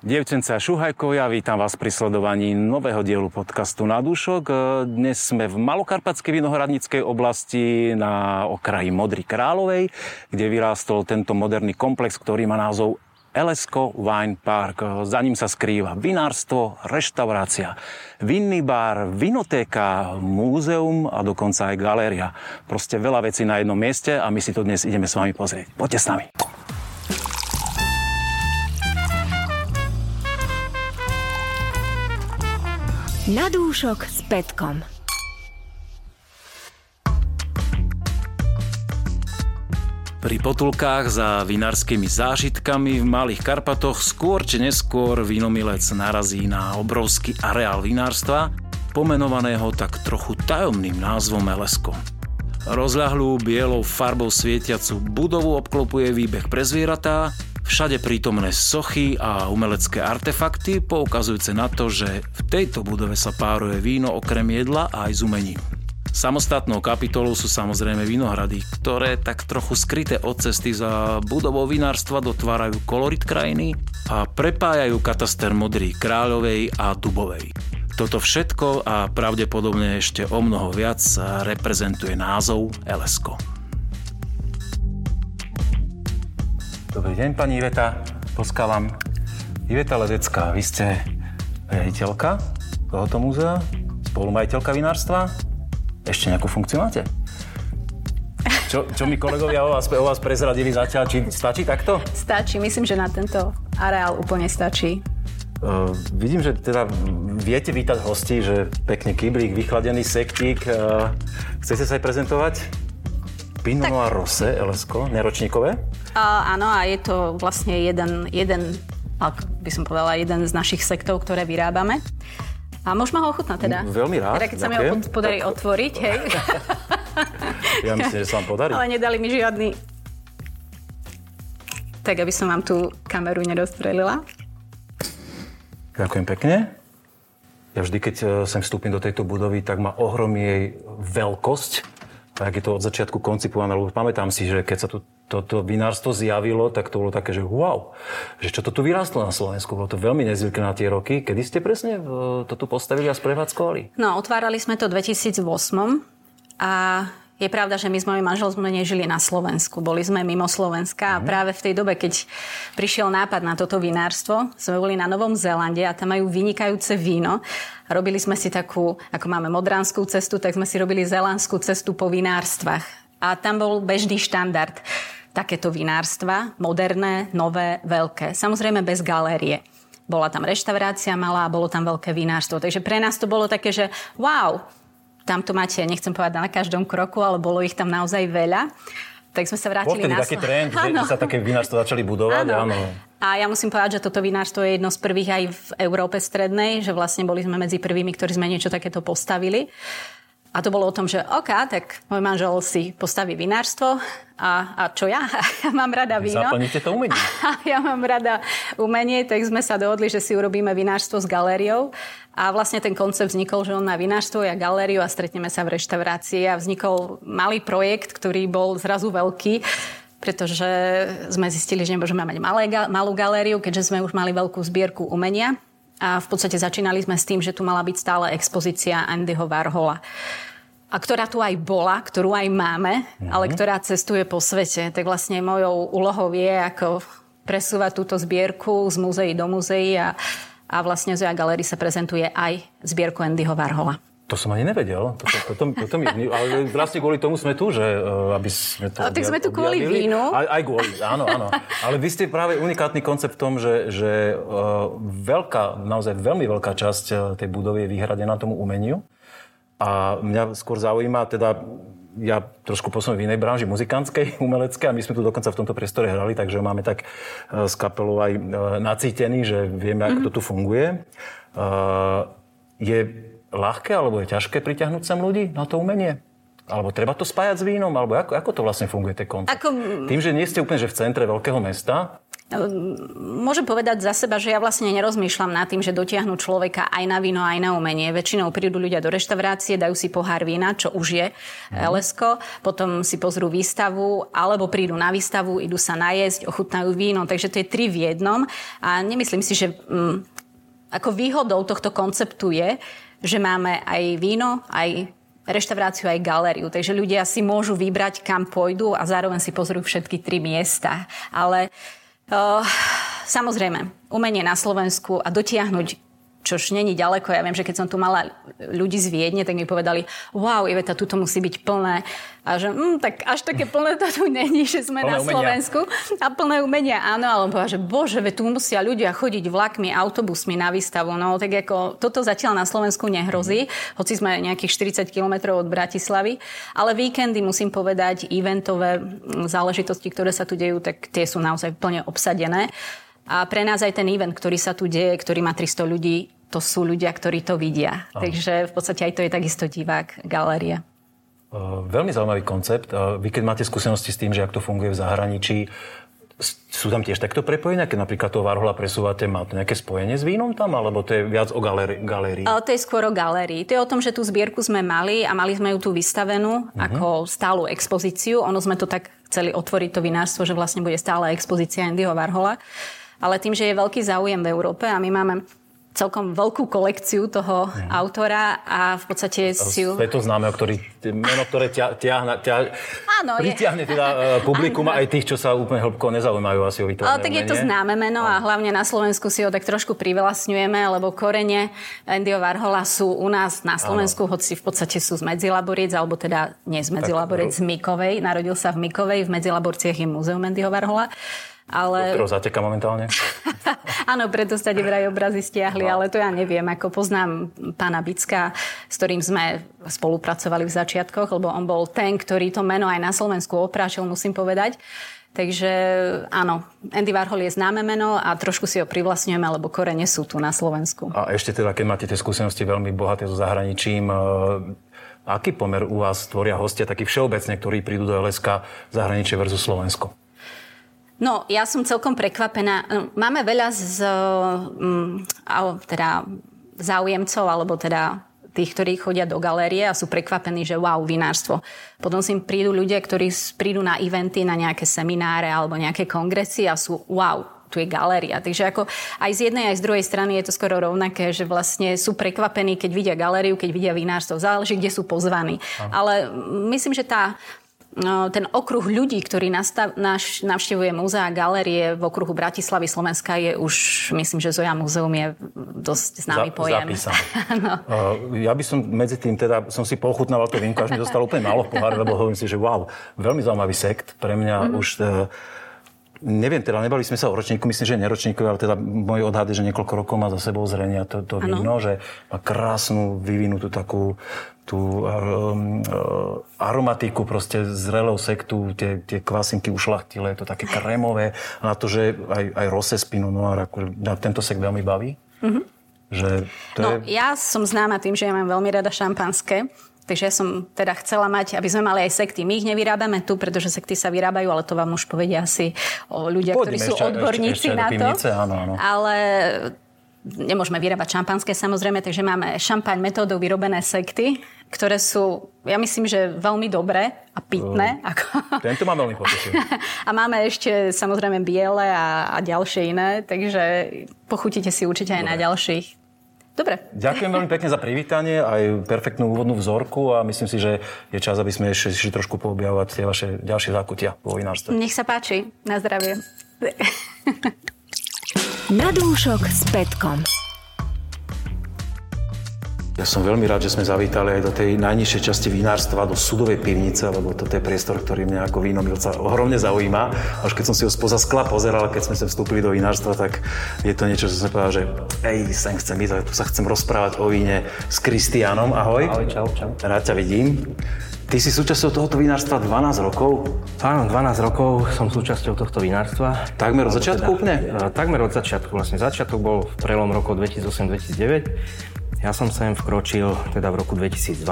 Dievčence a šuhajkovia, vítam vás pri sledovaní nového dielu podcastu Na dušok. Dnes sme v malokarpatskej vinohradníckej oblasti na okraji Modrou-Kráľovej, kde vyrástol tento moderný komplex, ktorý má názov Elesko Wine Park. Za ním sa skrýva vinárstvo, reštaurácia, vinný bar, vinotéka, múzeum a dokonca aj galéria. Proste veľa vecí na jednom mieste a my si to dnes ideme s vami pozrieť. Poďte s nami. Na dúšok s Petkom. Pri potulkách za vinárskymi zážitkami v Malých Karpatoch skôr či neskôr vínomilec narazí na obrovský areál vinárstva, pomenovaného tak trochu tajomným názvom Elesko. Rozľahlú bielou farbou svietiacu budovu obklopuje výbeh pre zvieratá, všade prítomné sochy a umelecké artefakty poukazujúce na to, že v tejto budove sa páruje víno okrem jedla a aj z umením. Samostatnou kapitolou sú samozrejme vinohrady, ktoré tak trochu skryté od cesty za budovou vinárstva dotvárajú kolorit krajiny a prepájajú kataster Modrou-Kráľovej a Dubovej. Toto všetko a pravdepodobne ešte o mnoho viac reprezentuje názov Elesko. Dobrý deň, pani Iveta. Poskávam. Iveta Ledecká, vy ste riaditeľka tohoto múzea, spolumajiteľka vinárstva. Ešte nejakú funkciu máte? Čo mi kolegovia o vás prezradili zatiaľ? Či stačí takto? Stačí. Myslím, že na tento areál úplne stačí. Vidím, že teda viete vítať hostí, že pekný kyblík, vychladený sektík. Chcete sa aj prezentovať? Pinot noir rosé, Elesko, neročníkové? Áno, a je to vlastne jeden z našich sektov, ktoré vyrábame. A môžeme ho ochutnať teda. Veľmi rád. Teda keď sa mi ho podarí otvoriť, hej. Ja myslím, že sa vám podarí. Ale nedali mi žiadny. Tak, aby som vám tú kameru nedostrelila. Ďakujem pekne. Ja vždy, keď sem vstúpim do tejto budovy, tak ma ohromí jej veľkosť. Tak je to od začiatku koncipované, lebo pamätám si, že keď sa toto vinárstvo zjavilo, tak to bolo také, že wow, že čo to tu vyrástlo na Slovensku. Bolo to veľmi nezvyklé na tie roky. Kedy ste presne to tu postavili a sprevádzkovali? No, otvárali sme to v 2008 a je pravda, že my s mojím manželom sme nežili na Slovensku. Boli sme mimo Slovenska a práve v tej dobe, keď prišiel nápad na toto vinárstvo, sme boli na Novom Zélande a tam majú vynikajúce víno. Robili sme si takú, ako máme modranskú cestu, tak sme si robili zélandskú cestu po vinárstvách. A tam bol bežný štandard takéto vinárstva, moderné, nové, veľké. Samozrejme bez galérie. Bola tam reštaurácia malá a bolo tam veľké vinárstvo. Takže pre nás to bolo také, že wow, tam to máte, nechcem povedať na každom kroku, ale bolo ich tam naozaj veľa. Tak sme sa vrátili na Slovensku. Bol vtedy taký trend, že sa také vinárstvo začali budovať. Áno. A ja musím povedať, že toto vinárstvo je jedno z prvých aj v Európe strednej, že vlastne boli sme medzi prvými, ktorí sme niečo takéto postavili. A to bolo o tom, že OK, tak môj manžel si postaví vinárstvo a čo ja? Ja mám rada víno. Zaplníte to umenie. Ja mám rada umenie, tak sme sa dohodli, že si urobíme vinárstvo s galériou. A vlastne ten koncept vznikol, že on má vinárstvo, ja galériu a stretneme sa v reštaurácii. A vznikol malý projekt, ktorý bol zrazu veľký, pretože sme zistili, že nemôžeme mať malú galériu, keďže sme už mali veľkú zbierku umenia. A v podstate začínali sme s tým, že tu mala byť stále expozícia Andyho Warhola. A ktorá tu aj bola, ktorú aj máme, ale ktorá cestuje po svete. Tak vlastne mojou úlohou je ako presúvať túto zbierku z múzeí do múzeí a vlastne z galérii sa prezentuje aj zbierku Andyho Warhola. To som ani nevedel. To mi, ale vlastne kvôli tomu sme tu, že aby sme to objavili. Tak sme tu kvôli vínu. Aj kvôli, áno. Ale vy ste práve unikátny koncept v tom, že veľká, naozaj veľmi veľká časť tej budovy je vyhradená tomu umeniu. A mňa skôr zaujíma, teda ja trošku posunul v inej branži, muzikantskej, umeleckej, a my sme tu dokonca v tomto priestore hrali, takže máme tak s kapelou aj nacítený, že vieme, ako to tu funguje. Je ľahké alebo je ťažké pritiahnuť sem ľudí na to umenie? Alebo treba to spájať s vínom? Alebo ako to vlastne funguje, ten koncept? Tým, že nie ste úplne že v centre veľkého mesta. Môžem povedať za seba, že ja vlastne nerozmýšľam nad tým, že dotiahnu človeka aj na víno, aj na umenie. Väčšinou prídu ľudia do reštaurácie, dajú si pohár vína, čo už je Elesko, potom si pozrú výstavu, alebo prídu na výstavu, idú sa najesť, ochutnajú víno. Takže to je 3 v 1 a nemyslím si, že ako výhodou tohto konceptu je, že máme aj víno, aj reštauráciu aj galériu. Takže ľudia si môžu vybrať, kam pôjdu a zároveň si pozrú všetky 3 miesta. Ale samozrejme, umenie na Slovensku a dotiahnuť, čož není ďaleko. Ja viem, že keď som tu mala ľudí z Viedne, tak mi povedali, wow, Iveta, tuto musí byť plné. A že tak až také plné to tu není, že sme plné na Slovensku. Umenia. A plné umenia, áno. Ale on povedal, že bože, tu musia ľudia chodiť vlakmi, autobusmi na výstavu. No tak ako toto zatiaľ na Slovensku nehrozí, hoci sme nejakých 40 kilometrov od Bratislavy. Ale víkendy, musím povedať, eventové záležitosti, ktoré sa tu dejú, tak tie sú naozaj plne obsadené. A pre nás aj ten event, ktorý sa tu deje, ktorý má 300 ľudí, to sú ľudia, ktorí to vidia. Aha. Takže v podstate aj to je takisto divák, galéria. Veľmi zaujímavý koncept. Vy keď máte skúsenosti s tým, že ak to funguje v zahraničí, sú tam tiež takto prepojené? Keď napríklad toho Warhola presúvate, má to nejaké spojenie s vínom tam? Alebo to je viac o galérii? To je skôr o galérii. To je o tom, že tú zbierku sme mali a mali sme ju tu vystavenú ako stálu expozíciu. Ono sme to tak chceli otvoriť, to vinárstvo, že vlastne bude stála expozícia Andyho Warhola. Ale tým, že je veľký záujem v Európe a my máme celkom veľkú kolekciu toho autora a v podstate si ju... Svetoznámeho, ktoré pritiahne teda publikum a aj tých, čo sa úplne hĺbko nezaujímajú asi o výtvarné umenie. Tak je to známe meno a hlavne na Slovensku si ho tak trošku privlastňujeme, lebo korene Andyho Warhola sú u nás na Slovensku, hoci v podstate sú z Medzilaborec, alebo teda nie z Medzilaborec, z Mikovej. Narodil sa v Mikovej, v Medzilaborciach je múzeum Andyho Warhola. Ale... ktorou zateká momentálne? Áno, preto sa vraj obrazy stiahli, ale to ja neviem. Ako poznám pána Bicka, s ktorým sme spolupracovali v začiatkoch, lebo on bol ten, ktorý to meno aj na Slovensku oprášil, musím povedať. Takže áno, Andy Warhol je známe meno a trošku si ho privlastňujeme, lebo korene sú tu na Slovensku. A ešte teda, keď máte tie skúsenosti veľmi bohaté so zahraničím, aký pomer u vás tvoria hostia takí všeobecne, ktorí prídu do Eleska, zahraničie versus Slovensko? No, ja som celkom prekvapená. Máme veľa záujemcov, alebo teda tých, ktorí chodia do galérie a sú prekvapení, že wow, vinárstvo. Potom si prídu ľudia, ktorí prídu na eventy, na nejaké semináre alebo nejaké kongresy a sú wow, tu je galéria. Takže ako aj z jednej, aj z druhej strany je to skoro rovnaké, že vlastne sú prekvapení, keď vidia galériu, keď vidia vinárstvo. Záleží, kde sú pozvaní. Aha. Ale myslím, že ten okruh ľudí, ktorí navštevuje múzea a galérie v okruhu Bratislavy, Slovenska je už, myslím, že Zoja múzeum je dosť známy pojem. No. Ja by som medzi tým, teda som si pochutnával to vínko, až mi dostalo úplne málo pohár, lebo hovorím si, že wow, veľmi zaujímavý sekt. Pre mňa už... Neviem, teda nebali sme sa o ročníku, myslím, že neročníkovi, ale teda môj odhad je, že niekoľko rokov má za sebou zrenia to víno, že má krásnu vyvinutú takú tú aromatiku proste zrelého sektu, tie kvasinky ušlachtilé, to také krémové, a na to, že aj rosé z Pinot noir, ako tento sekt veľmi baví. Mm-hmm. Ja som známa tým, že ja mám veľmi rada šampanské. Takže ja som teda chcela mať, aby sme mali aj sekty. My ich nevyrábame tu, pretože sekty sa vyrábajú, ale to vám už povedia asi ľudia, ktorí sú odborníci na to. Áno. Ale nemôžeme vyrábať šampanské samozrejme, takže máme šampaň metódou vyrobené sekty, ktoré sú, ja myslím, že veľmi dobré a pitné. Tento mám veľmi potešil. A máme ešte samozrejme biele a ďalšie iné, takže pochutíte si určite aj na ďalších. Dobre. Ďakujem veľmi pekne za privítanie, aj perfektnú úvodnú vzorku a myslím si, že je čas, aby sme ešte trošku poobjavovať tie vaše ďalšie zákutia vo vinárstve. Nech sa páči. Na zdravie. Na dúšok s Petkom. Ja som veľmi rád, že sme zavítali aj do tej najnižšej časti vinárstva, do Sudovej pivnice, lebo toto je priestor, ktorý mňa ako vínomilca ohromne zaujíma. Až keď som si ho spoza skla pozeral, keď sme sem vstúpili do vinárstva, tak je to niečo, čo som povedal, že sem chcem ísť, tu sa chcem rozprávať o víne s Kristiánom. Ahoj. Ahoj, čau. Rád ťa vidím. Ty si súčasťou tohto vinárstva 12 rokov? Áno, 12 rokov som súčasťou tohto vinárstva. Takmer od začiatku úplne? Takmer od začiatku. Vlastne začiatok bol v prelom rokov 2008-2009. Ja som sem vkročil teda v roku 2012.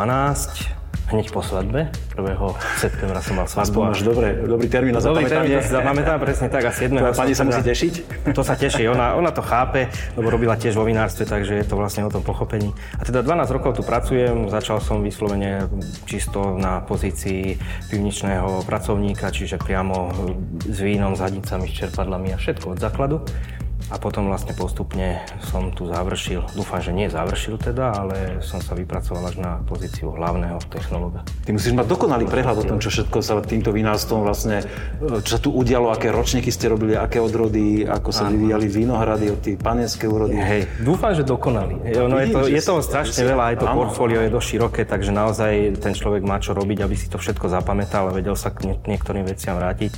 Hneď po svadbe, 1. septembra som mal svadbu. Máš dobrý termín na zapamätanie. Dobrý termín zapamätám, presne tak, a 7. To pani sa musí tešiť? To sa teší, ona to chápe, lebo robila tiež vo vinárstve, takže je to vlastne o tom pochopení. A teda 12 rokov tu pracujem, začal som vyslovene čisto na pozícii pivničného pracovníka, čiže priamo s vínom, s hadnicami, s čerpadlami a všetko od základu. A potom vlastne postupne som tu završil, dúfam, že nie završil teda, ale som sa vypracoval až na pozíciu hlavného technológa. Ty musíš mať dokonalý prehľad o tom, čo všetko sa týmto vinárstvom vlastne, čo sa tu udialo, aké ročníky ste robili, aké odrody, ako sa vyvíjali vínohrady, od tých panenské úrody. Hej, dúfam, že dokonalý. Je toho strašne veľa, aj to portfólio je dosť široké, takže naozaj ten človek má čo robiť, aby si to všetko zapamätal a vedel sa k niektorým veciam vrátiť.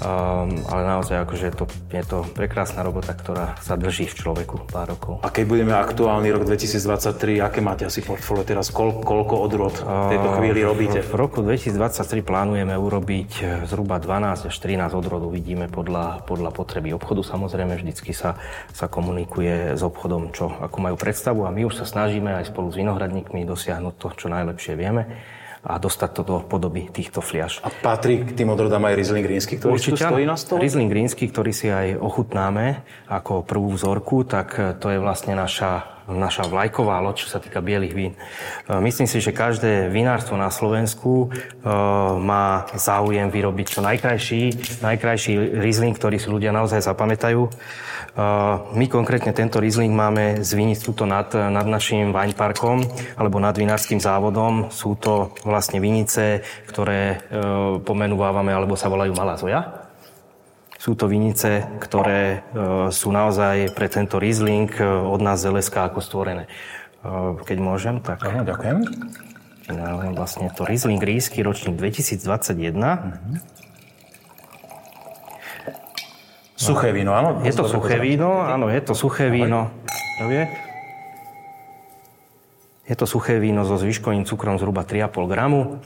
Ale naozaj akože je to prekrásna robota, ktorá sa drží v človeku pár rokov. A keď budeme aktuálny rok 2023, aké máte asi portfólio teraz? Koľko odrod v tejto chvíli robíte? V roku 2023 plánujeme urobiť zhruba 12 až 13 odrod, uvidíme podľa potreby obchodu. Samozrejme, vždycky sa komunikuje s obchodom, čo, akú majú predstavu a my už sa snažíme aj spolu s vinohradníkmi dosiahnuť to, čo najlepšie vieme a dostať to do podoby týchto fliaž. A patrí k tým odrodám aj Riesling Rínsky, ktorý tu stojí na stole? Riesling Rínsky, ktorý si aj ochutnáme ako prvú vzorku, tak to je vlastne naša vlajková loď, čo sa týka bielých vín. Myslím si, že každé vinárstvo na Slovensku má záujem vyrobiť čo najkrajší Riesling, ktorý si ľudia naozaj zapamätajú. My konkrétne tento Riesling máme z vinicu to nad našim wine parkom alebo nad vinárským závodom. Sú to vlastne vinice, ktoré pomenúvávame alebo sa volajú Malá Zoja. Sú to vinice, ktoré sú naozaj pre tento Riesling od nás z Eleska ako stvorené. Keď môžem, tak... Aha, ďakujem. Vlastne to Riesling Rínsky, ročník 2021. Suché víno, áno? Je to suché víno, áno, je to suché víno. Je to suché víno so zvyškovým cukrom zhruba 3,5 gramu.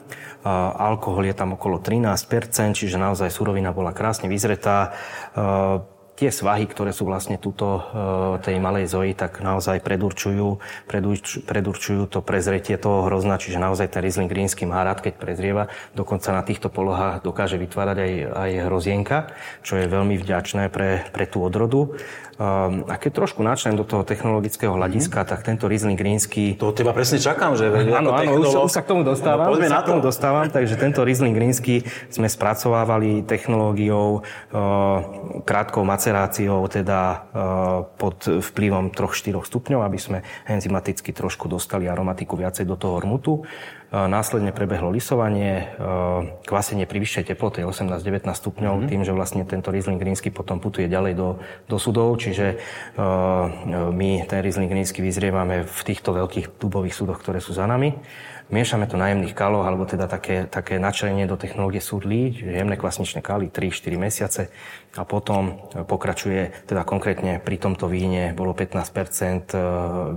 Alkohol je tam okolo 13%, čiže naozaj surovina bola krásne vyzretá. Tie svahy, ktoré sú vlastne tuto tej Malej Zoji, tak naozaj predurčujú to prezretie toho hrozna, čiže naozaj ten Riesling Rínsky má rád, keď prezrieva. Dokonca na týchto polohách dokáže vytvárať aj hrozienka, čo je veľmi vďačné pre tú odrodu. A keď trošku načnem do toho technologického hľadiska, tak tento Riesling Rínsky... To od teba presne čakám, že? Áno, už sa k tomu dostávam. Takže tento Riesling Rínsky sme spracovávali technológiou, krátkou maceráciou, teda pod vplyvom 3-4 stupňov, aby sme enzymaticky trošku dostali aromatiku viacej do toho rmutu. Následne prebehlo lisovanie, kvasenie pri vyššej teplote 18-19 stupňov, tým, že vlastne tento Riesling Rínsky potom putuje ďalej do sudov, čiže my ten Riesling Rínsky vyzrievame v týchto veľkých dubových sudoch, ktoré sú za nami. Miešame to na jemných kaloch, alebo teda také načlenie do technológie sudlí, čiže jemné kvasničné kaly 3-4 mesiace a potom pokračuje, teda konkrétne pri tomto víne bolo 15%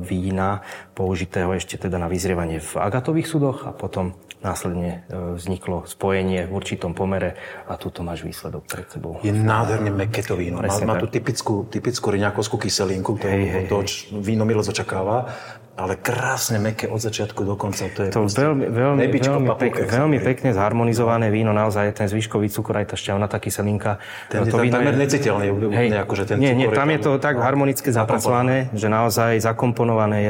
vína použitého ešte teda na vyzrievanie v agatových sudoch a potom následne vzniklo spojenie v určitom pomere a tu to máš výsledok pred sebou. Je nádherne mäkké to víno. Má tú typickú riňákovskú kyselinku, to víno milo očakáva, ale krásne mäkké od začiatku do konca. To je veľmi pekne zharmonizované víno, naozaj ten zvyškový cukor, aj tá šťavnatá kyselinka. Ten je tam takmer neciteľný. Nie, tam je to tak harmonicky zapracované, že naozaj zakomponované,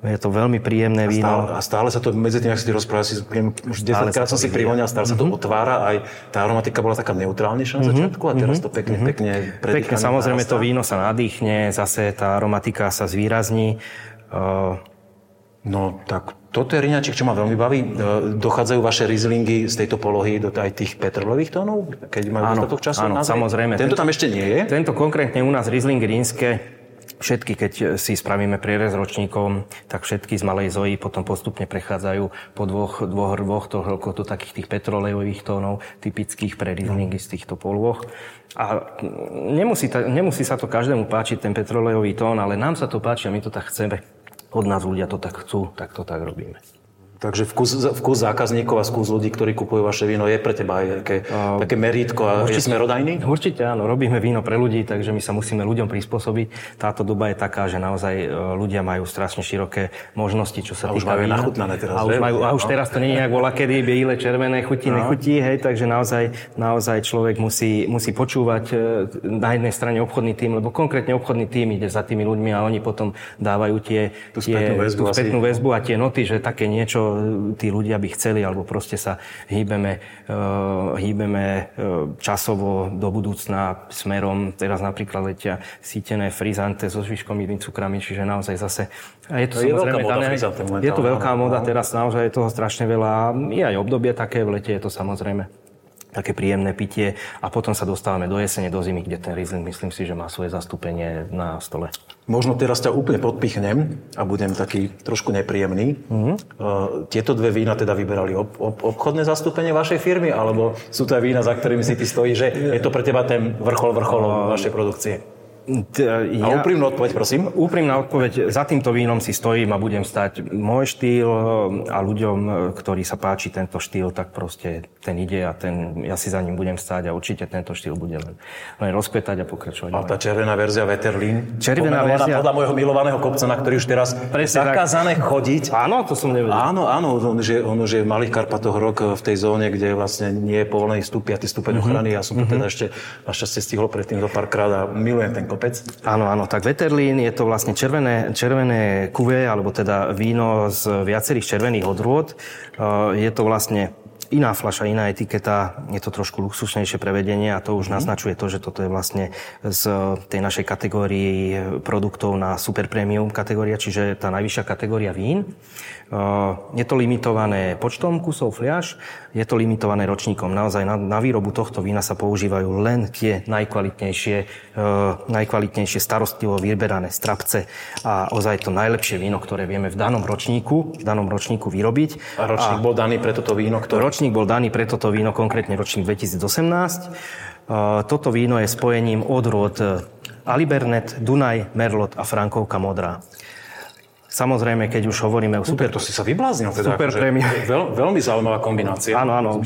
je to veľmi príjemné víno. A stále sa to medzi tým, ak si ty rozprávaš, už 10-krát som si privoňal, stále sa to otvára, aj tá aromatika bola taká neutrálnejšia na začiatku a teraz to pekne predýchané. Pekne, samozrejme to víno sa nadýchne, zase tá aromatika sa zvýrazní. No tak toto je riňačik, čo ma veľmi baví. Dochádzajú vaše Rieslingy z tejto polohy do aj tých petrlových tónov, keď majú dostatok času? Áno, samozrejme. Tento tam ešte nie je? Tento konkrétne u nás Riesling Rínske. Všetky, keď si spravíme prierez ročníkom, tak všetky z Malej Zoji potom postupne prechádzajú po dvoch toľko do takých tých petrolejových tónov, typických pre Rieslingy z týchto polôch. A nemusí sa to každému páčiť, ten petrolejový tón, ale nám sa to páči a my to tak chceme. Od nás ľudia to tak chcú, tak to tak robíme. Takže vkus zákazníkov a vkus ľudí, ktorí kupujú vaše víno, je pre teba aj také merítko a určite, sme rodajní? Určite áno, robíme víno pre ľudí, takže my sa musíme ľuďom prispôsobiť. Táto doba je taká, že naozaj ľudia majú strašne široké možnosti, čo sa týka vína. A už teraz to nie je nejak voľa, kedy biele, červené, chutí, nechutí, hej, takže naozaj človek musí počúvať na jednej strane obchodný tím, lebo konkrétne obchodný tím ide za tými ľuďmi a oni potom dávajú tú spätnú väzbu a tie noty, že také niečo tí ľudia by chceli, alebo proste sa hýbeme časovo do budúcna smerom. Teraz napríklad letia sítené frizante so zvyškovými cukrami, čiže naozaj zase... A je to samozrejme dané. Je to veľká moda teraz, naozaj je toho strašne veľa. Je aj obdobie také, v lete je to samozrejme také príjemné pitie a potom sa dostávame do jesene, do zimy, kde ten Riesling, myslím si, že má svoje zastúpenie na stole. Možno teraz ťa úplne podpichnem a budem taký trošku nepríjemný. Mm-hmm. Tieto dve vína teda vyberali obchodné zastúpenie vašej firmy, alebo sú to aj vína, za ktorými si ty stojíš, že je to pre teba ten vrchol vašej produkcie? A úprimnú odpoveď, prosím. Úprimná odpoveď. Za týmto vínom si stojím a budem stať môj štýl a ľuďom, ktorí sa páči tento štýl, tak proste ten ide a ja si za ním budem stáť a určite tento štýl bude len rozkvetať a pokračovať. A tá červená verzia Veterlín? Červená verzia. Podľa môjho milovaného kopca, na ktorý už teraz zakázané chodiť. Áno, to som nevedel. Áno, on už je v Malých Karpatoch rok v tej zóne, kde vlastne nie je povolený vstup, 5. stupeň ochrany. Ja som to teda ešte našťastie stihol predtým do párkrát a milujem ten kopec. Áno, tak Veterlín je to vlastne červené kuvé, alebo teda víno z viacerých červených odrôd. Je to vlastne iná fľaša, iná etiketa, je to trošku luxusnejšie prevedenie a to už naznačuje to, že toto je vlastne z tej našej kategórii produktov na super premium kategória, čiže tá najvyššia kategória vín. Je to limitované počtom kusov fľaš, je to limitované ročníkom. Naozaj na výrobu tohto vína sa používajú len tie najkvalitnejšie starostlivo vyberané strapce a ozaj to najlepšie víno, ktoré vieme v danom ročníku vyrobiť. A ročník bol daný pre toto víno, konkrétne ročník 2018. Toto víno je spojením odrôd Alibernet, Dunaj, Merlot a Frankovka Modrá. Samozrejme, keď už hovoríme o super... to si sa vybláznil. Teda super premium. Veľmi zaujímavá kombinácia. Áno.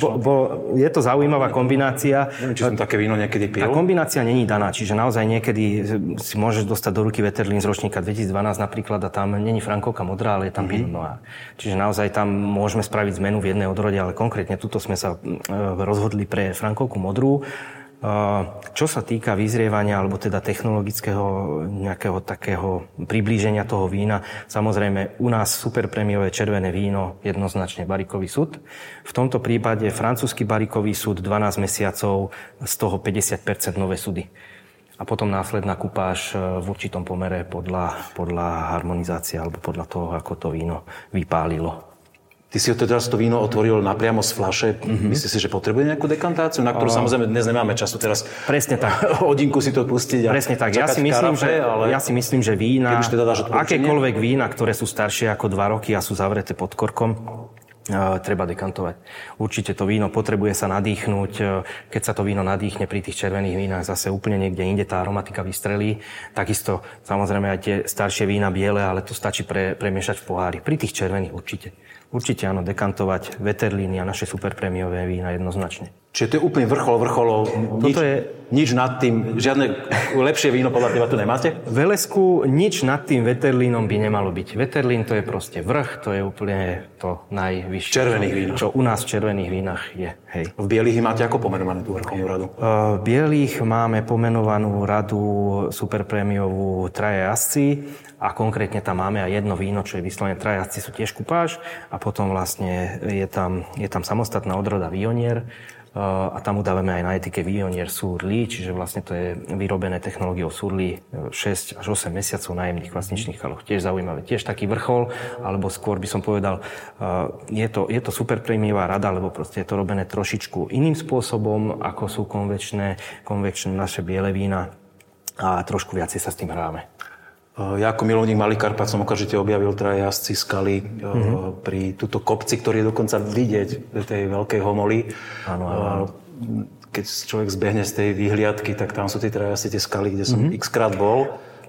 Je to zaujímavá kombinácia. Neviem, či som také víno niekedy pil. Tá kombinácia není daná. Čiže naozaj niekedy si môžeš dostať do ruky Veterlín z ročníka 2012 napríklad a tam není Frankovka Modrá, ale je tam Pinot noir. Čiže naozaj tam môžeme spraviť zmenu v jednej odrode, ale konkrétne tuto sme sa rozhodli pre Frankovku Modrú. Čo sa týka vyzrievania alebo teda technologického nejakého takého priblíženia toho vína, samozrejme u nás superprémiové červené víno jednoznačne barikový sud. V tomto prípade francúzsky barikový sud 12 mesiacov, z toho 50% nové sudy. A potom následná kupáž v určitom pomere podľa harmonizácie alebo podľa toho, ako to víno vypálilo. Ty si teraz to víno otvoril napriamo z fľaše. Mm-hmm. Myslíš si, že potrebuje nejakú dekantáciu, na ktorú samozrejme dnes nemáme času teraz. Presne tak. Hodinku si to pustiť a presne tak. Ja si myslím, že vína, teda akékoľvek vína, ktoré sú staršie ako 2 roky a sú zavreté pod korkom, treba dekantovať. Určite to víno potrebuje sa nadýchnúť. Keď sa to víno nadýchne pri tých červených vínach, zase úplne niekde inde tá aromatika vystrelí. Takisto samozrejme aj tie staršie vína biele, ale to stačí premiešať v pohári. Pri tých červených určite áno, dekantovať Veterlín a naše superprémiové vína jednoznačne. Čiže to je úplne vrchol vrcholov. Nič nad tým, žiadne lepšie víno podľa teba tu nemáte? V Elesku nič nad tým Veterlínom by nemalo byť. Veterlín to je proste vrch, to je úplne to najvyššie. Červených vín. Čo u nás v červených vínach je. Hej. V bielých máte ako pomenovanú tú vrcholnú radu? V bielých máme pomenovanú radu superprémiovú traje jazdci a konkrétne tam máme aj jedno víno, čo je vyslovene traje jazdci sú tiež kupáž a potom vlastne je tam samostatná odroda Vionier. A tam udávame aj na etike Vionier Surly, čiže vlastne to je vyrobené technológiou Surly 6 až 8 mesiacov nájemných kvasničných kaloch. Tiež zaujímavé. Tiež taký vrchol, alebo skôr by som povedal, je to super prémiová rada, lebo proste je to robené trošičku iným spôsobom, ako sú konvekčné naše biele vína a trošku viacej sa s tým hráme. Ja ako milovník Malých Karpát som okamžite objavil traje jazdci skaly pri túto kopci, ktorý je dokonca vidieť v tej veľkej homoly. Áno. Keď človek zbehne z tej výhliadky, tak tam sú tie traje jazdci, tie skaly, kde som x-krát bol.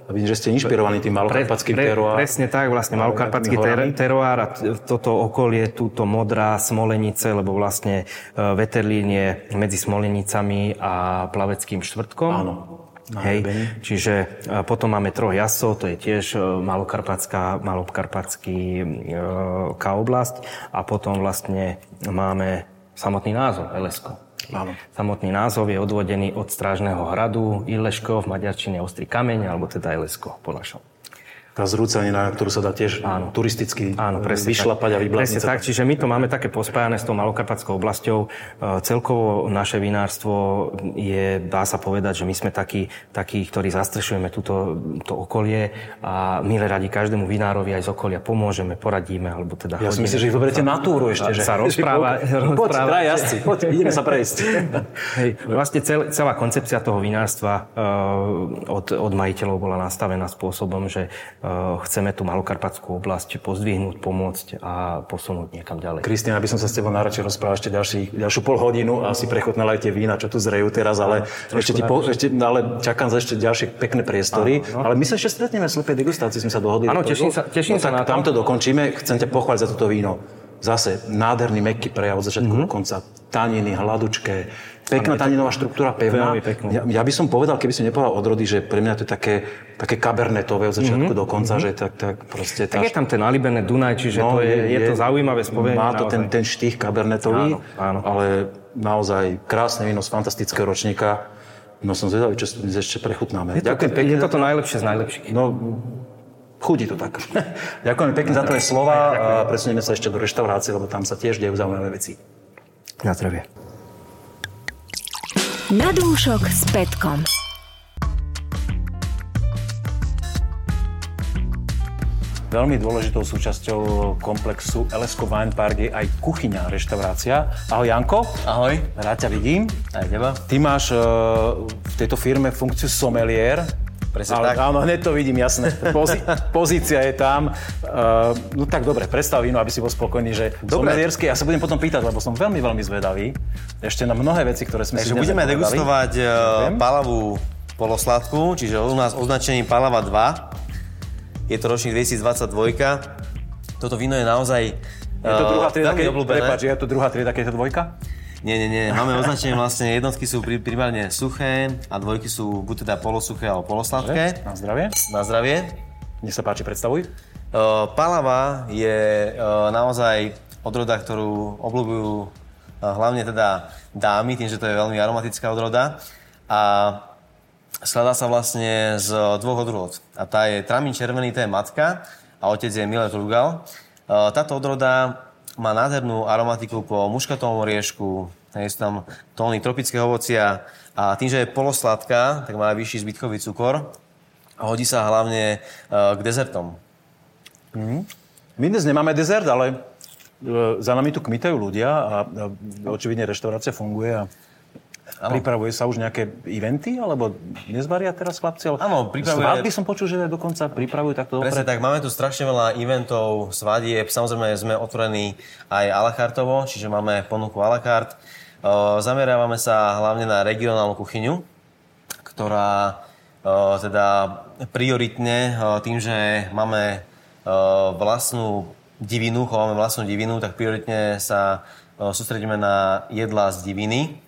Vím, že ste inšpirovaní tým malokarpatským teroárom. Presne tak, vlastne malokarpatský teroár a toto okolie, túto Modrá, Smolenice, lebo vlastne Veterlín je medzi Smolenicami a Plaveckým Štvrtkom. Áno. Hej. Čiže potom máme Troch Jasov, to je tiež malokarpatský K-oblast a potom vlastne máme samotný názov Elesko. Áno. Samotný názov je odvodený od strážneho hradu Ileško, v maďarčine Ostrý kameň, alebo teda Elesko po našom. Tá zrúcanina, ktorú sa dá tiež áno. turisticky áno, vyšlapať tak. A vyblázniť. Tak, čiže my to máme také pospájane s tou malokarpatskou oblasťou. Celkovo naše vinárstvo je, dá sa povedať, že my sme takí, ktorí zastrešujeme to okolie a my radi každému vinárovi aj z okolia pomôžeme, poradíme, alebo teda... Ja si myslím, že ich vyberiete na túru ešte, že... Sa rozpráva... Poď, draj jazdci, poď, ideme sa prejsť. Hej, vlastne celá koncepcia toho vinárstva od majiteľov bola nastavená spôsobom, že chceme tú malokarpatskú oblasť pozdvihnúť, pomôcť a posunúť niekam ďalej. Kristián, aby som sa s tebou najradšej rozprával ešte ďalšiu pol hodinu a si prechutnal aj tie vína, čo tu zrejú teraz, ale čakám za ešte ďalšie pekné priestory. Áno, no. Ale my sa ešte stretneme v slepej degustácii, sme sa dohodli. Áno, teším sa na to. Tamto dokončíme, chcem ťa pochváliť za toto víno. Zase nádherný mäkký prejav od začiatku do konca. Taniny, hladučké, pekná taninová štruktúra, pevná. Ja by som povedal, keby som nepovedal odrody, že pre mňa to je také kabernetové od začiatku do konca, že tak proste... Tak je tam ten Alibernet Dunaj, čiže no, je to zaujímavé spojenie. Má to ten štých kabernetový, áno. Ale naozaj krásne víno z fantastického ročníka. No som zvedavý, čo ešte prechutnáme. Ďakujem pekne. Je toto najlepšie z najlepších. No, chudí to tak. Ďakujem pekne za tvoje slova a presunieme sa ešte do reštaurácie, lebo tam sa tiež dejú zaujímavé veci. Na zdravie. Na dúšok s Petkom. Veľmi dôležitou súčasťou komplexu Elesko Wine Park je aj kuchyňa, reštaurácia. Ahoj Janko. Ahoj. Rád ťa vidím. Aj teba. Ty máš v tejto firme funkciu sommelier. Presne tak. Áno, hneď to vidím, jasné. Pozícia je tam. No tak dobre, predstav víno, aby si bol spokojný, že somelierské. Ja sa budem potom pýtať, lebo som veľmi, veľmi zvedavý. Ešte na mnohé veci, ktoré sme si dnes budeme degustovať palavu polosladkú, čiže u nás označením Palava 2. Je to ročník 2022. Toto víno je naozaj veľmi obľúbené. Prepáč, je to druhá trieda, keď je to dvojka? Nie. Máme označenie vlastne, jednotky sú primárne suché a dvojky sú buď teda polosuché alebo polosladké. Na zdravie. Na zdravie. Nech sa páči, predstavuj. Palava je naozaj odroda, ktorú obľúbujú hlavne teda dámy, tým, že to je veľmi aromatická odroda. A skladá sa vlastne z dvoch odrôd. A tá je tramín červený, to je matka a otec je Millet Rugal. Táto odroda má nádhernú aromatiku po muškatovom oriešku, sú tam tóny tropického ovocia a tým, že je polosladká, tak má vyšší zbytkový cukor a hodí sa hlavne k dezertom. My dnes nemáme dezert, ale za nami tu kmitajú ľudia a očividne reštaurácia funguje a pripravuje sa už nejaké eventy, alebo nezvaria teraz chlapci? Áno, pripravuje. Svadby som počul, že dokonca pripravujú takto dopredu. Presne tak, máme tu strašne veľa eventov, svadieb, samozrejme sme otvorení aj a la cartovo, čiže máme ponuku a la carte. Zameriavame sa hlavne na regionálnu kuchyňu, ktorá teda prioritne tým, že máme vlastnú divinu, chováme vlastnú divinu, tak prioritne sa sústredíme na jedlá z diviny.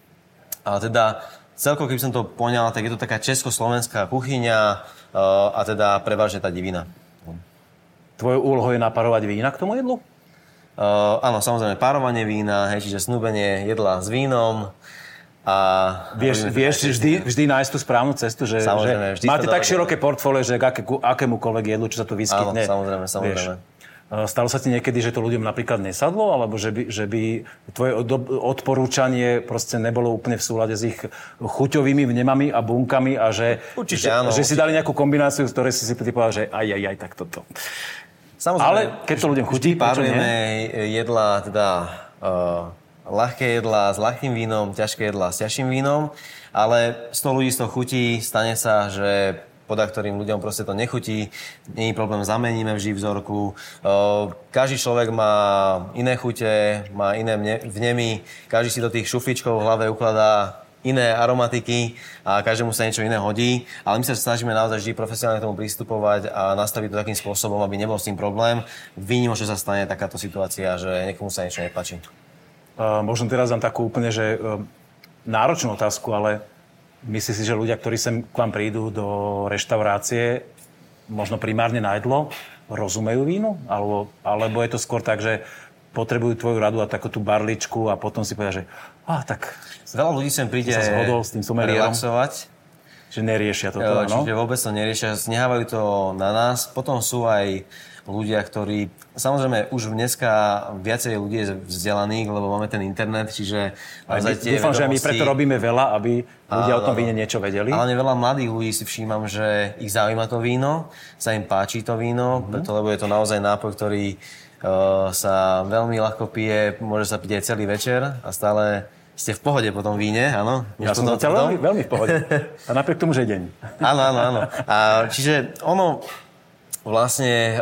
Ale teda celkovo, keby som to poňal, tak je to taká československá kuchyňa a teda prevažne tá divina. Tvojou úlohou je naparovať vína k tomu jedlu? Áno, samozrejme, párovanie vína, hej, čiže snúbenie jedla s vínom. A vieš vždy nájsť tú správnu cestu, že máte tak široké portfólio, že k akémukoľvek jedlu, čo sa tu vyskytne. Áno, samozrejme. Vieš. Stalo sa ti niekedy, že to ľuďom napríklad nesadlo? Alebo že by tvoje odporúčanie proste nebolo úplne v súlade s ich chuťovými vnemami a bunkami a že, určite, že, áno, že si dali nejakú kombináciu, z ktorej si povedal, že aj tak toto. Samozrejme, ale keď to ľuďom chutí, párujeme jedlá, teda ľahké jedlá s ľahkým vínom, ťažké jedlá s ťažším vínom, ale 100 ľudí z toho chutí, stane sa, že podľa ktorým ľuďom proste to nechutí. Nie je problém, zameníme vždy vzorku. Každý človek má iné chute, má iné vnemy. Každý si do tých šufličkov v hlave ukladá iné aromatiky a každému sa niečo iné hodí, ale my sa snažíme naozaj vždy profesionálne tomu pristupovať a nastaviť to takým spôsobom, aby nebol s tým problém. Výnimočne sa stane takáto situácia, že niekomu sa niečo nepáči. Možno teraz dám takú úplne, že náročnú otázku, ale myslím si, že ľudia, ktorí sem k vám prídu do reštaurácie, možno primárne na jedlo, rozumejú vínu? Alebo je to skôr tak, že potrebujú tvoju radu a takú tú barličku a potom si povedia, že tak veľa ľudí sem príde sa zhodol s tým somelierom relaxovať. Že neriešia toto, áno? Čiže vôbec to neriešia, nehávajú to na nás. Potom sú aj ľudia, ktorí... Samozrejme, už dneska viacej ľudí je vzdelaných, lebo máme ten internet, čiže... Dúfam, že my preto robíme veľa, aby ľudia o tom víne niečo vedeli. Ale veľa mladých ľudí si všímam, že ich zaujíma to víno, sa im páči to víno, preto, lebo je to naozaj nápoj, ktorý sa veľmi ľahko pije, môže sa piť aj celý večer a stále... Ste v pohode po tom víne, áno? Ja som zatiaľ veľmi v pohode. A napriek tomu, že je deň. Áno. A čiže ono, vlastne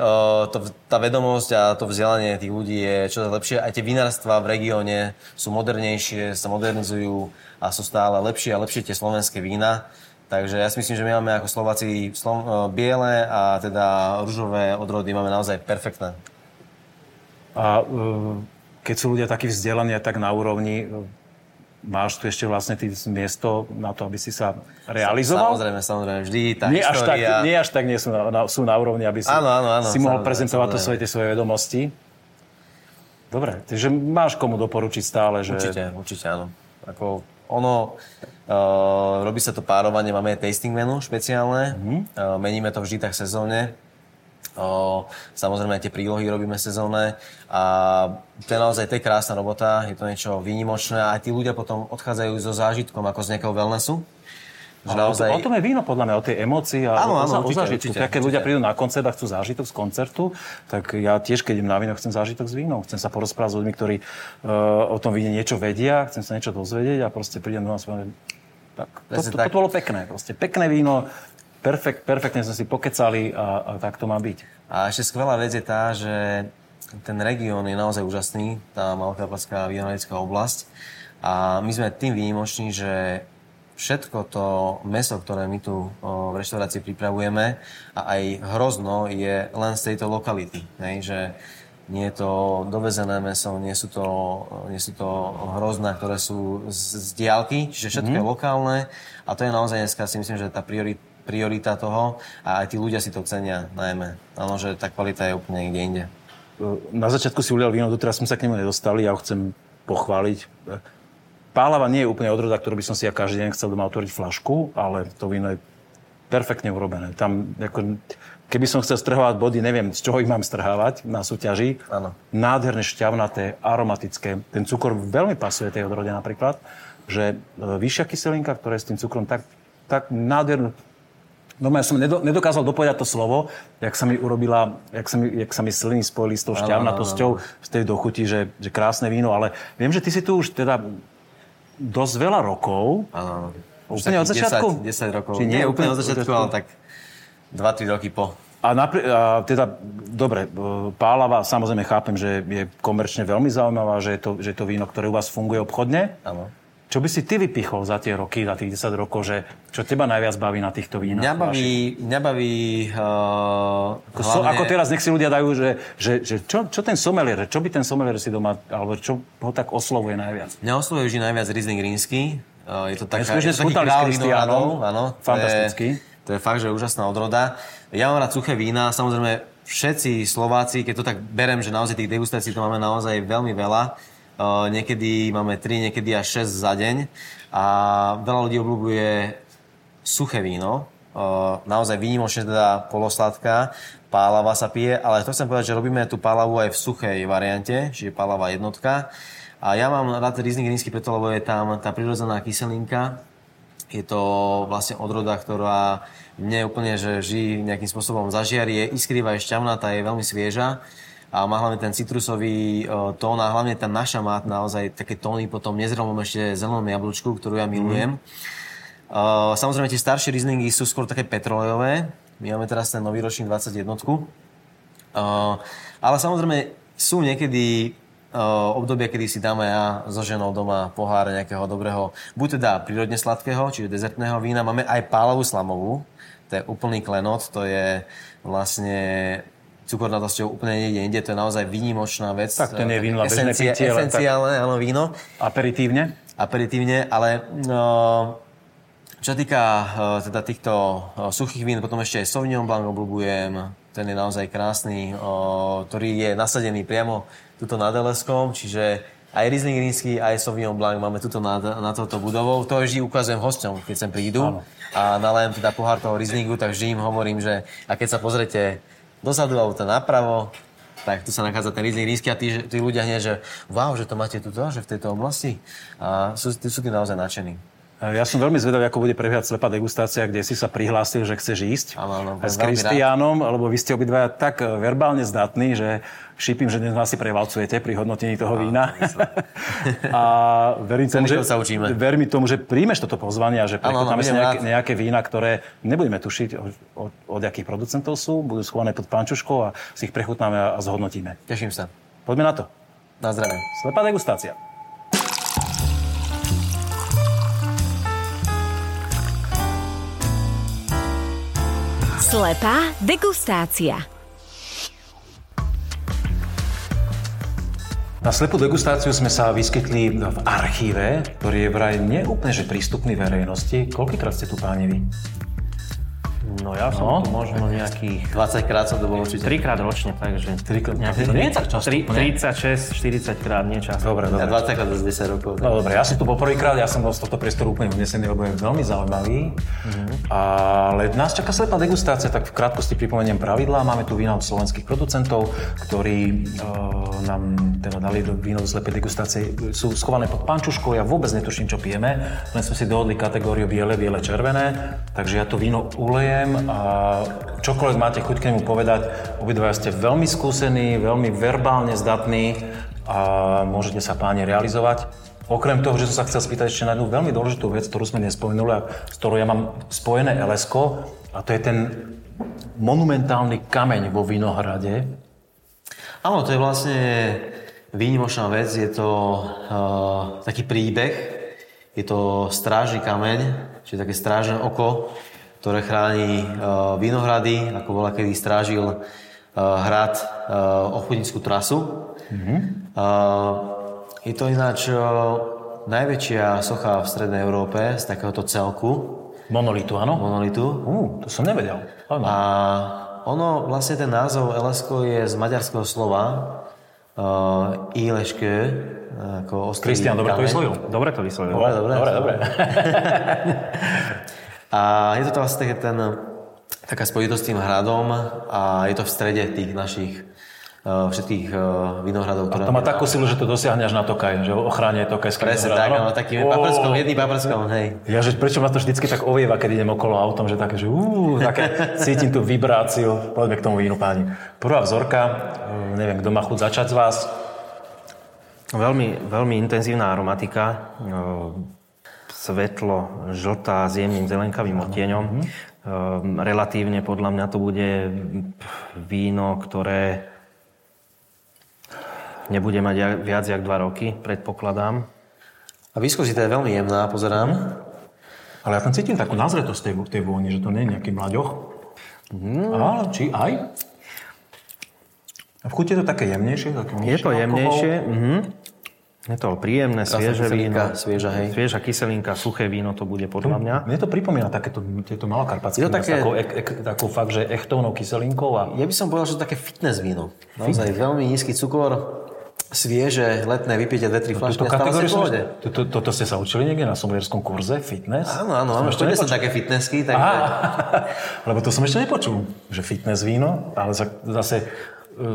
tá vedomosť a to vzdelanie tých ľudí je čo lepšie. Aj tie vinárstvá v regióne sú modernejšie, sa modernizujú a sú stále lepšie a lepšie tie slovenské vína. Takže ja si myslím, že my máme ako Slováci biele a teda ružové odrody máme naozaj perfektné. A keď sú ľudia takí vzdelaní a tak na úrovni... Máš tu ešte vlastne miesto na to, aby si sa realizoval? Samozrejme. Vždy tá história... Nie až tak nie sú sú na úrovni, aby si, áno, si mohol prezentovať to svoje vedomosti. Dobre, takže máš komu doporučiť stále, že... Určite áno. Ako ono, robí sa to párovanie, máme tasting menu špeciálne, meníme to vždy tak sezónne. Samozrejme aj tie prílohy robíme sezónne a to je krásna robota, je to niečo výnimočné a aj tí ľudia potom odchádzajú so zážitkom ako z nejakého wellnessu. O tom je víno podľa mňa, o tej emócii a o zážitku. Keď ľudia prídu na koncert a chcú zážitok z koncertu, tak ja tiež, keď idem na víno, chcem zážitok z vínom. Chcem sa porozprávať s ľuďmi, ktorí o tom víne niečo vedia, chcem sa niečo dozvedieť a proste prídem do nás to bolo pekné, proste pekné víno. Perfektne sme si pokecali a tak to má byť. A ešte skvelá vec je tá, že ten región je naozaj úžasný, tá Malokarpatská vinohradská oblasť. A my sme tým výnimoční, že všetko to mäso, ktoré my tu v reštaurácii pripravujeme, a aj hrozno je len z tejto lokality. Ne? Že nie je to dovezené mäso, nie sú to hrozná, ktoré sú z diaľky, čiže všetko je lokálne. A to je naozaj dneska, si myslím, že tá priorita toho a aj tí ľudia si to cenia najmä. Áno, že tá kvalita je úplne niekde inde. Na začiatku si ulial víno, doteraz sme sa k nemu nedostali, ja ho chcem pochváliť. Pálava nie je úplne odroda, ktorú by som si ja každý deň chcel doma otvoriť flašku, ale to víno je perfektne urobené. Tam, keby som chcel strhávať body, neviem, z čoho ich mám strhávať na súťaži. Áno. Nádherne šťavnaté, aromatické. Ten cukor veľmi pasuje tej odrode napríklad, že vyššia kyselinka, ktorá je s tým cukrom tak nádherne. Ja som nedokázal dopovedať to slovo, jak sa mi sliny spojili s tou šťavnatosťou v tej dochuti, že krásne víno, ale viem, že ty si tu už teda dosť veľa rokov. Áno. Úplne od začiatku? 10 rokov. Čiže nie úplne od začiatku, ale tak 2-3 roky po. A teda, dobre, Pálava, samozrejme chápem, že je komerčne veľmi zaujímavá, že je to víno, ktoré u vás funguje obchodne. Áno. Čo by si ty vypichol za tie roky, za tých 10 rokov, že čo teba najviac baví na týchto vínach? Mňa baví hlavne... Ako teraz nech si ľudia dajú, že čo ten somelier, čo by ten somelier si doma, alebo čo ho tak oslovuje najviac? Mňa oslovuje vždy najviac Riesling Rínsky. Je to taká... Neskušne spútali s Kristiánom. Fantasticky. To je fakt, že úžasná odroda. Ja mám rád suché vína, samozrejme všetci Slováci, keď to tak berem, že naozaj tých degustácií to máme naozaj veľmi veľa. Niekedy máme 3, niekedy až 6 za deň a veľa ľudí obľúbuje suché víno, naozaj výnimočne teda polosladká, pálava sa pije, ale to chcem povedať, že robíme tú pálavu aj v suchej variante, čiže pálava jednotka. A ja mám rád Riesling Rínsky preto, lebo je tam tá prirodzená kyselinka, je to vlastne odroda, ktorá mne úplne, že vždy nejakým spôsobom zažiarie, iskrivá je šťavnatá, je veľmi svieža. A má hlavne ten citrusový tón a hlavne tá naša má naozaj také tóny potom nezrelom ešte zelenom jablčku, ktorú ja milujem. Samozrejme tie staršie Rieslingy sú skôr také petrolejové. My máme teraz ten nový ročník 21. Ale samozrejme sú niekedy obdobia, kedy si dáme ja so ženou doma pohár nejakého dobrého, buď teda prírodne sladkého, čiže dezertného vína. Máme aj pálavú slamovú, to je úplný klenot, to je vlastne cukornatosťou úplne niekde inde, to je naozaj výnimočná vec. Tak to nie je víno, ale bežné pitie. Esenciálne, áno, víno. Aperitívne? Aperitívne, ale čo týka teda týchto suchých vín, potom ešte aj Sauvignon blanc obľúbujem, ten je naozaj krásny, ktorý je nasadený priamo tuto nad Eleskom, čiže aj Riesling rínsky, aj Sauvignon Blanc máme tuto na touto budovou. To vždy ukazujem hosťom, keď sem prídu. Áno. A nalejem teda pohár toho Rieslingu, tak vždy im hovorím, že a keď sa pozrete dozadu alebo to napravo, tak tu sa nachádza ten Riesling rínsky a tí ľudia hneď, že wow, že to máte tuto, že v tejto oblasti. A sú tí naozaj nadšení. Ja som veľmi zvedavý, ako bude prebiehať slepá degustácia, kde si sa prihlásil, že chceš ísť. Áno, s Kristiánom, lebo vy ste obidvaja tak verbálne zdatní, že šípim, že dnes vás si prevalcujete pri hodnotení toho vína. A verím tomu, že príjmeš toto pozvanie a že prechutnáme si nejaké vína, ktoré nebudeme tušiť, od jakých producentov sú, budú schované pod pančuškou a si ich prechutnáme a zhodnotíme. Teším sa. Poďme na to. Na zdravie. Slepá degustácia. Slepá degustácia. Na slepú degustáciu sme sa vyskytli v archíve, ktorý je vraj neúplne že prístupný verejnosti. Koľkýkrát ste tu, páni, vy? No ja som tu možno nejakých... 20 krát som to bolo určite. 3 krát ročne, takže... 36, 40 krát, nie často. Dobre. Ja 20 krát z 10 rokov. Tak. No dobre, ja som tu bol prvýkrát, ja som bol z tohto priestoru úplne vnesený, lebo je veľmi zaujímavý. Ale nás čaká slepá degustácia, tak v krátkosti pripomeniem pravidlá. Máme tu vína od slovenských producentov, ktorí nám teda dali do víno do slepej degustácie. Sú schované pod pančuškou, ja vôbec netuším, čo pijeme. Len sme si dohodli kategóriu biele, biele, červené. Takže ja to víno ulejem a čokoľvek máte chuť k nemu povedať. Obidvaja ste veľmi skúsení, veľmi verbálne zdatní a môžete sa, páni, realizovať. Okrem toho, že som sa chcel spýtať ešte na jednu veľmi dôležitú vec, ktorú sme nespomenuli a s ktorou ja mám spojené Elesko, a to je ten monumentálny kameň vo Vinohrade. Áno, to je vlastne výnimočná vec, je to taký príbeh, je to strážny kameň, čiže také strážne oko, ktoré chráni Vinohrady, ako bola kedy strážil hrad obchodnícku trasu. Je to ináč najväčšia socha v Strednej Európe z takéhoto celku. Monolitu, áno? Monolitu. To som nevedel. Aj, a ono, vlastne ten názov Elesko je z maďarského slova Ileške, ako ostrý Kristián, dobre to vyslovil. Dobre. A je to vlastne taká spojitosť s tým hradom a je to v strede tých našich všetkých vinohradov. A to má takú silu, že to dosiahne až na Tokaj, že ochráni Tokajský vinohrad. Presne tak, áno, takým paprskom, jedným paprskom, hej. Ja, že prečo ma to vždycky tak ovieva, keď idem okolo autom, že také, že také cítim tú vibráciu. Poďme k tomu vínu, páni. Prvá vzorka, neviem, kto má chuť začať z vás. Veľmi, veľmi intenzívna aromatika, svetlo, žltá, s jemným zelenkavým odtieňom. Relatívne, podľa mňa, to bude víno, ktoré nebude mať viac jak 2 roky, predpokladám. A výskosita je veľmi jemná, pozerám. Ale ja tam cítim takú nazretosť tej vôni, že to nie je nejaký mlaďoch. Ale či aj? A v chute je to také jemnejšie? Také je to jemnejšie. Je to príjemné, svieže víno. Svieža kyselinka, suché víno to bude podľa mňa. Mne to pripomína takéto malokarpatské víno s takou fakt, že echtovnou kyselinkou. A... Ja by som povedal, že to také fitness víno. Naozaj veľmi nízky cukor. Svieže, letné, vypíte 2-3 fľašky a stále si v pohode. Toto ste sa učili niekde na sommelierskom kurze? Fitness? Áno, chodil som také fitnessky. Takže... Lebo to som ešte nepočul, že fitness víno, ale zase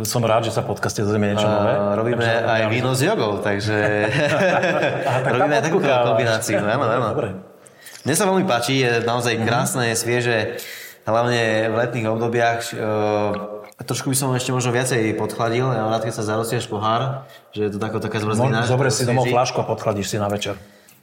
som rád, že sa v podcaste zazrieme niečo nové. Robíme aj víno s jogou, takže robíme aj takú kombináciu. Áno. Mne sa veľmi páči, je naozaj krásne, svieže, hlavne v letných obdobiach. Trošku by som ešte možno viacej podchladil. Ja rád, keď sa zarostiaš pohár, že je to taká zmrzlina. Dobre si domov fľašku a podchladíš si na večer.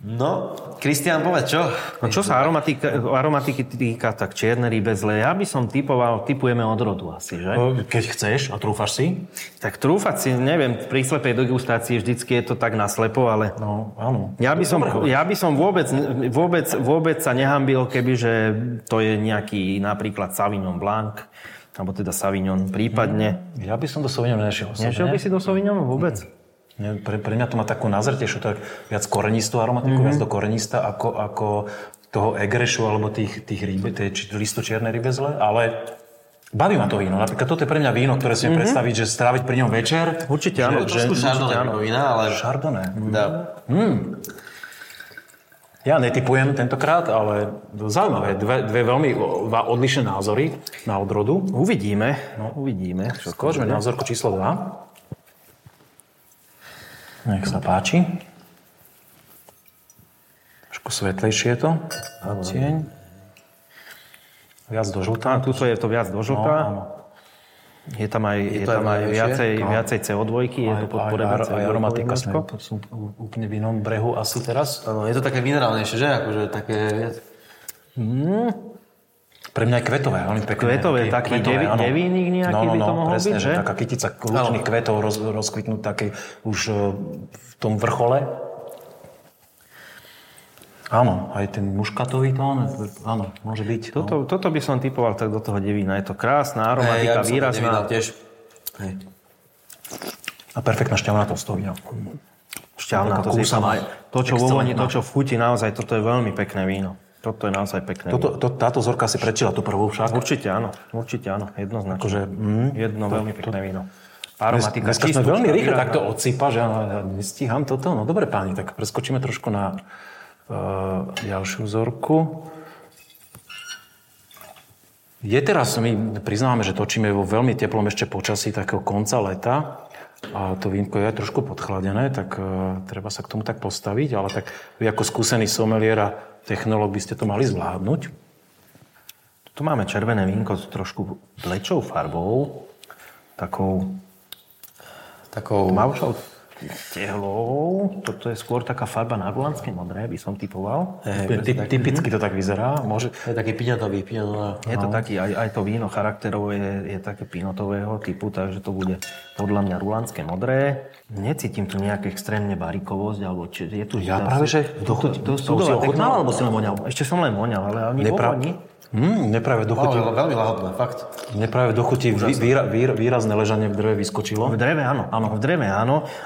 No, Kristián, povedz, čo? No, čo sa aromatiky týka, tak čierne rybezle. Ja by som tipujeme od rodu asi, že? Keď chceš a trúfaš si? Tak trúfať si, neviem, pri slepej degustácii vždycky je to tak naslepo, ale... No, áno. Ja by som vôbec sa nehambil, kebyže to je nejaký napríklad Sauvignon blanc, alebo teda Sauvignon prípadne. Ja by som do Sauvignon nešiel. Nešiel by si do Sauvignon vôbec? Pre mňa to má takú názretejšiu, tak viac korenistú aromatiku, viac do korenista ako toho egrešu alebo tých ryby, tej listočiernej rybezle, ale baví ma to víno. Napríklad toto je pre mňa víno, ktoré si mi predstaviť, že stráviť pri ňom večer. Určite áno. Trošku šardoné vína, ale... Šardoné. Ja netipujem tentokrát, ale zaujímavé. Dve veľmi odlišné názory na odrodu. Uvidíme. Skôžme na vzorku číslo 2. Nech sa páči. Trošku svetlejšie je to. Cieň. Viac do žltá. Tuto je to viac do žltá. No, je tam aj, viacej CO2. Je to podporené CO2. Aj aromatika sú úplne v inom brehu asi teraz. Áno, je to také minerálnejšie, že? Akože také... Pre mňa je kvetové, veľmi pekné. Kvetové, taký devínik nejaký by to mohol presne, byť, že? Taká kytica kľúčných kvetov rozkvitnúť také už v tom vrchole. Áno, aj ten muškatový tón, áno, môže byť. Toto by som typoval tak do toho devína. Je to krásna aromatika, výrazná. Tiež. Hej. A perfektná šťavnatosť toho vína. To, čo vo voni, to, čo v chuti, naozaj, toto je veľmi pekné víno. Toto je naozaj pekné. Táto zorka si prečila tú prvú však? Určite áno. Jednoznačne. Akože, veľmi pekné víno. Aromatika. Dneska sme veľmi rýchle takto odsýpa, že ja nestíham toto. No dobre páni, tak preskočíme trošku na ďalšiu zorku. Je teraz, my priznáme, že točíme vo veľmi teplom ešte počasí takého konca leta. A to vínko je aj trošku podchladené, tak treba sa k tomu tak postaviť, ale tak vy ako skúsený someliér a technológ by ste to mali zvládnuť. Tu máme červené vínko s trošku blečou farbou, takou mavšou tehlou. Toto je skôr taká farba narulánske modré, by som typoval. Typicky to tak vyzerá. Je taký pinotový. Je to taký, aj to víno charakterov je také pinotového typu, takže to bude podľa mňa rulánske modré. Necítim tu nejaké extrémne barikovosť, alebo je tu... Ja práve, že... To si ochutnal, alebo si len voňal? Ešte som len voňal, ale ani vo voni. Nepravé dochutí. Veľmi lahodné, fakt. Nepravé dochutí. Výrazné ležanie v dreve vyskočilo. V dreve áno,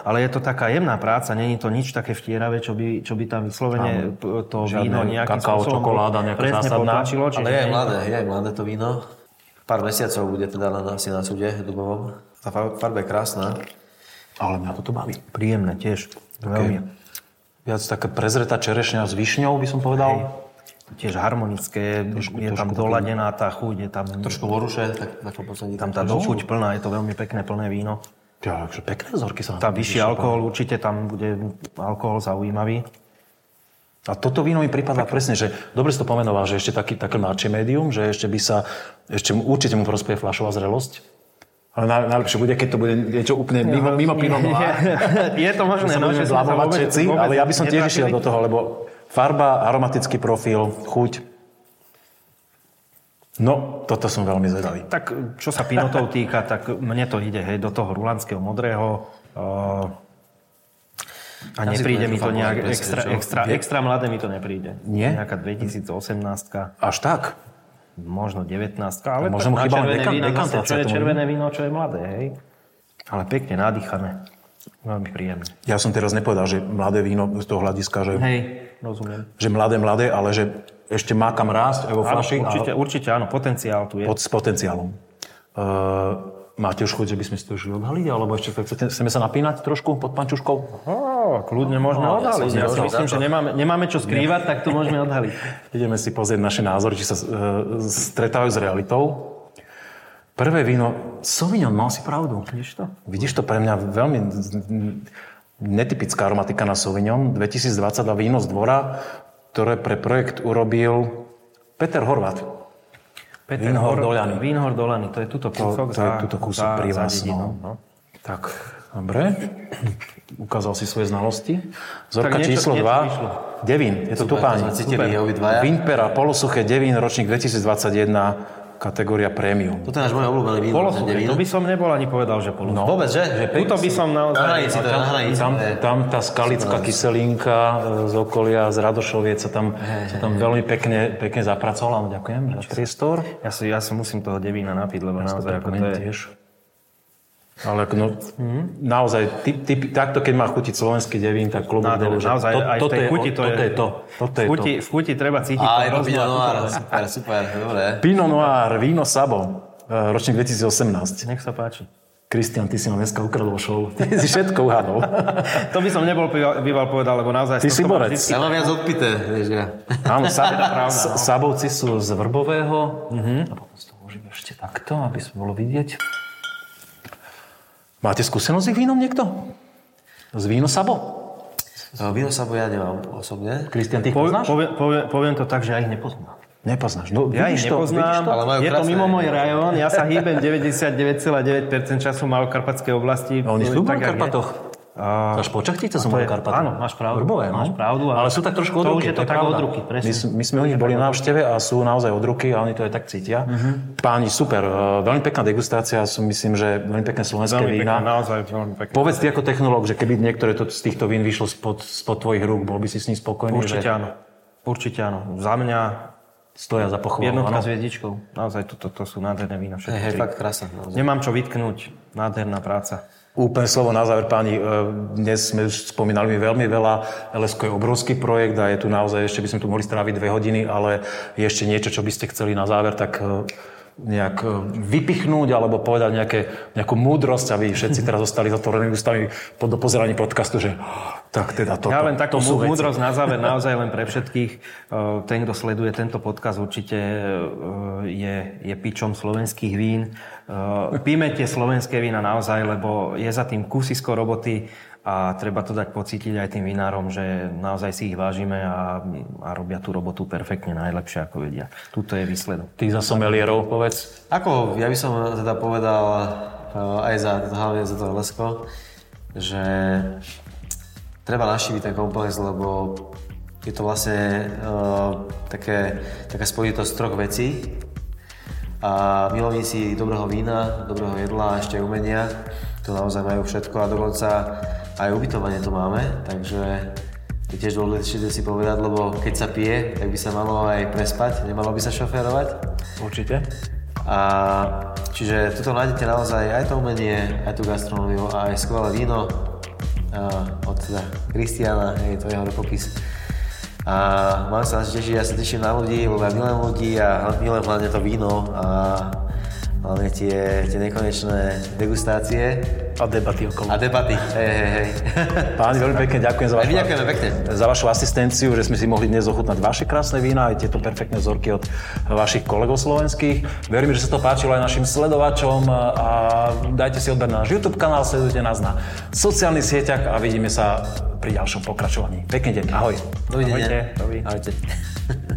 ale je to taká jemná práca, není to nič také vtieravé, čo by tam vyslovene to víno nejakým kakao, čokoláda, nejaká zásadná. Ale je aj mladé to víno. Pár mesiacov bude teda asi na súde dubovom. Tá farba je krásna. Ale mňa toto baví. Príjemné tiež. Veľmi. Viac taká prezretá čerešňa s višňou, by som povedal. Hej. Tiež harmonické, je tam doladená tá chuť, je tam... Trošku voruše, tam tá chuť plná, je to veľmi pekné víno. Ja, takže pekné vzorky sa... Tá vyšší alkohol, určite tam bude alkohol zaujímavý. A toto víno mi pripadá presne, že dobre si to pomenoval, že ešte také mladšie médium, že ešte určite mu prospeje fľašová zrelosť. Ale najlepšie bude, keď to bude niečo úplne mimo Pinot noir. Je to možné, že sa budeme všetci, ale ja by som tiež išiel do toho, lebo farba, aromatický profil, chuť. No, toto som veľmi zvedavý. Tak, čo sa pinotov týka, tak mne to ide, hej, do toho rulanského modrého. A nepríde mi to nejak extra mladé mi to nepríde. Nie? Nejaká 2018-ka. Až tak? Možno 19, ale možno tak na červené víno, čo je červené víno, čo je mladé, hej. Ale pekne nadýchané. Veľmi príjemné. Ja som teraz nepovedal, že mladé víno z toho hľadiska, že... Hej, rozumiem. Že mladé, ale že ešte má kam rásť aj vo fľaši. Určite áno, potenciál tu je. S potenciálom. Máte už chuť, že by sme si to už odhaliť, alebo ešte chceme sa napínať trošku pod pančuškou? Kľudne môžeme odhaliť. Ja si myslím, že nemáme čo skrývať, tak to môžeme odhaliť. Ideme si pozrieť naše názory, či sa stretávajú s realitou. Prvé víno, Sauvignon, mal si pravdu. Vidíš to pre mňa veľmi netypická aromatika na Sauvignon. 2022 víno z dvora, ktoré pre projekt urobil Peter Horvat. Vínhor Hor Dolany. To je tuto kúsok za dedinou. Tak Dobre. Ukázal si svoje znalosti. Zorka číslo 2. Devín. Je to tu páni. Vinpera, polosuché Devín, ročník 2021. Kategória premium. Toto je náš môj obľúbený víno. To by som nebol ani povedal, že polosuché. No. Vôbec, že? Tuto by som naozaj... Tam tá skalická kyselinka z okolia, z Radošoviec sa tam veľmi pekne zapracovala. Ďakujem za priestor. Ja si musím toho Devína napiť, lebo ja naozaj ako to je... Ale no, naozaj, typ, takto, keď má chutiť slovenský Devín, tak klobúk dolu. Naozaj, aj v tej chuti to je to. V chuti treba cítiť. Aj Pinot noir, super, dobre. Pinot noir, víno Sabo, ročník 2018. Nech sa páči. Kristián, ty si ma dneska ukradol show. Ty si všetko uhádol. To by som nebol býval povedal, lebo naozaj... Ty si borec. Ja mám viac odpité, vieš ja. Áno, Sabovci sú z Vrbového. A potom si to môžeme ešte takto, aby sa bolo vidieť. Máte skúsenosť s ich vínom niekto? Z Víno Sabo? Víno Sabo ja nemám osobne. Kristián, ty ich poznáš? Poviem to tak, že ja ich nepoznám. Nepoznáš? No, ja ich nepoznám, je to mimo môj rajón. Ja sa hýbem 99,9% času Malokarpatskej oblasti. Oni sú v Malokarpatoch. Až po Čachtice sú Malé Karpáty. Áno, máš pravdu. Vrbové, no? Máš pravdu. Ale sú tak trošku od ruky. To už je to tak od ruky, presne. My sme u nich boli na návšteve a sú naozaj od ruky a oni to aj tak cítia. Páni, super. Veľmi pekná degustácia. Myslím, že veľmi pekné slovenské vína. Naozaj veľmi pekné. Povedz ty ako technológ, že keby niektoré to z týchto vín vyšlo spod tvojich rúk, bol by si s ním spokojný? Určite áno. Za mňa stoja za pochvalu. Jednotka s hviezdičkou. Naozaj to sú nádherné vína, všetko. Hej, fakt krásne. Nemám čo vytknúť. Nádherná práca. Úplne slovo na záver, páni. Dnes sme spomínali veľmi veľa. Elesko je obrovský projekt a je tu naozaj, ešte by sme tu mohli stráviť 2 hodiny, ale je ešte niečo, čo by ste chceli na záver tak nejak vypichnúť alebo povedať nejakú múdrosť, aby všetci teraz zostali zatvorenými ústami po dopozeraní podcastu, že tak teda toto. Ja len takú múdrosť na záver naozaj len pre všetkých. Ten, kto sleduje tento podcast, určite je pičom slovenských vín. Píme tie slovenské vína naozaj, lebo je za tým kúsisko roboty a treba to dať pocítiť aj tým vinárom, že naozaj si ich vážime a robia tú robotu perfektne, najlepšie ako vedia. Tuto je výsledok. Ty za somelierov povedz. Ako? Ja by som teda povedal aj hlavne za to Elesko, že treba naštíviť ten komplex, lebo je to vlastne taká spojitosť 3 vecí. A milovníci dobrého vína, dobrého jedla a ešte umenia, to naozaj majú všetko a dokonca aj ubytovanie to máme, takže je tiež dôležité si povedať, lebo keď sa pije, tak by sa malo aj prespať, nemalo by sa šoférovať. Určite. A čiže tuto nájdete naozaj aj to umenie, aj tú gastronómiu a aj skvelé víno od teda Kristiána, je to jeho popis. A mám sa tešiť, ja sa teším na ľudí, lebo ja milujem ľudí a milujem hlavne to víno a hlavne tie nekonečné degustácie. A debaty okolo. A debaty, hej. Páni, veľmi pekne ďakujem za vašu asistenciu, že sme si mohli dnes ochutnať vaše krásne vína aj tieto perfektné vzorky od vašich kolegov slovenských. Verím, že sa to páčilo aj našim sledovačom a dajte si odber na náš YouTube kanál, sledujte nás na sociálnych sieťach a vidíme sa pri ďalšom pokračovaní. Pekný deň, ahoj. Dovidenia. Ahojte.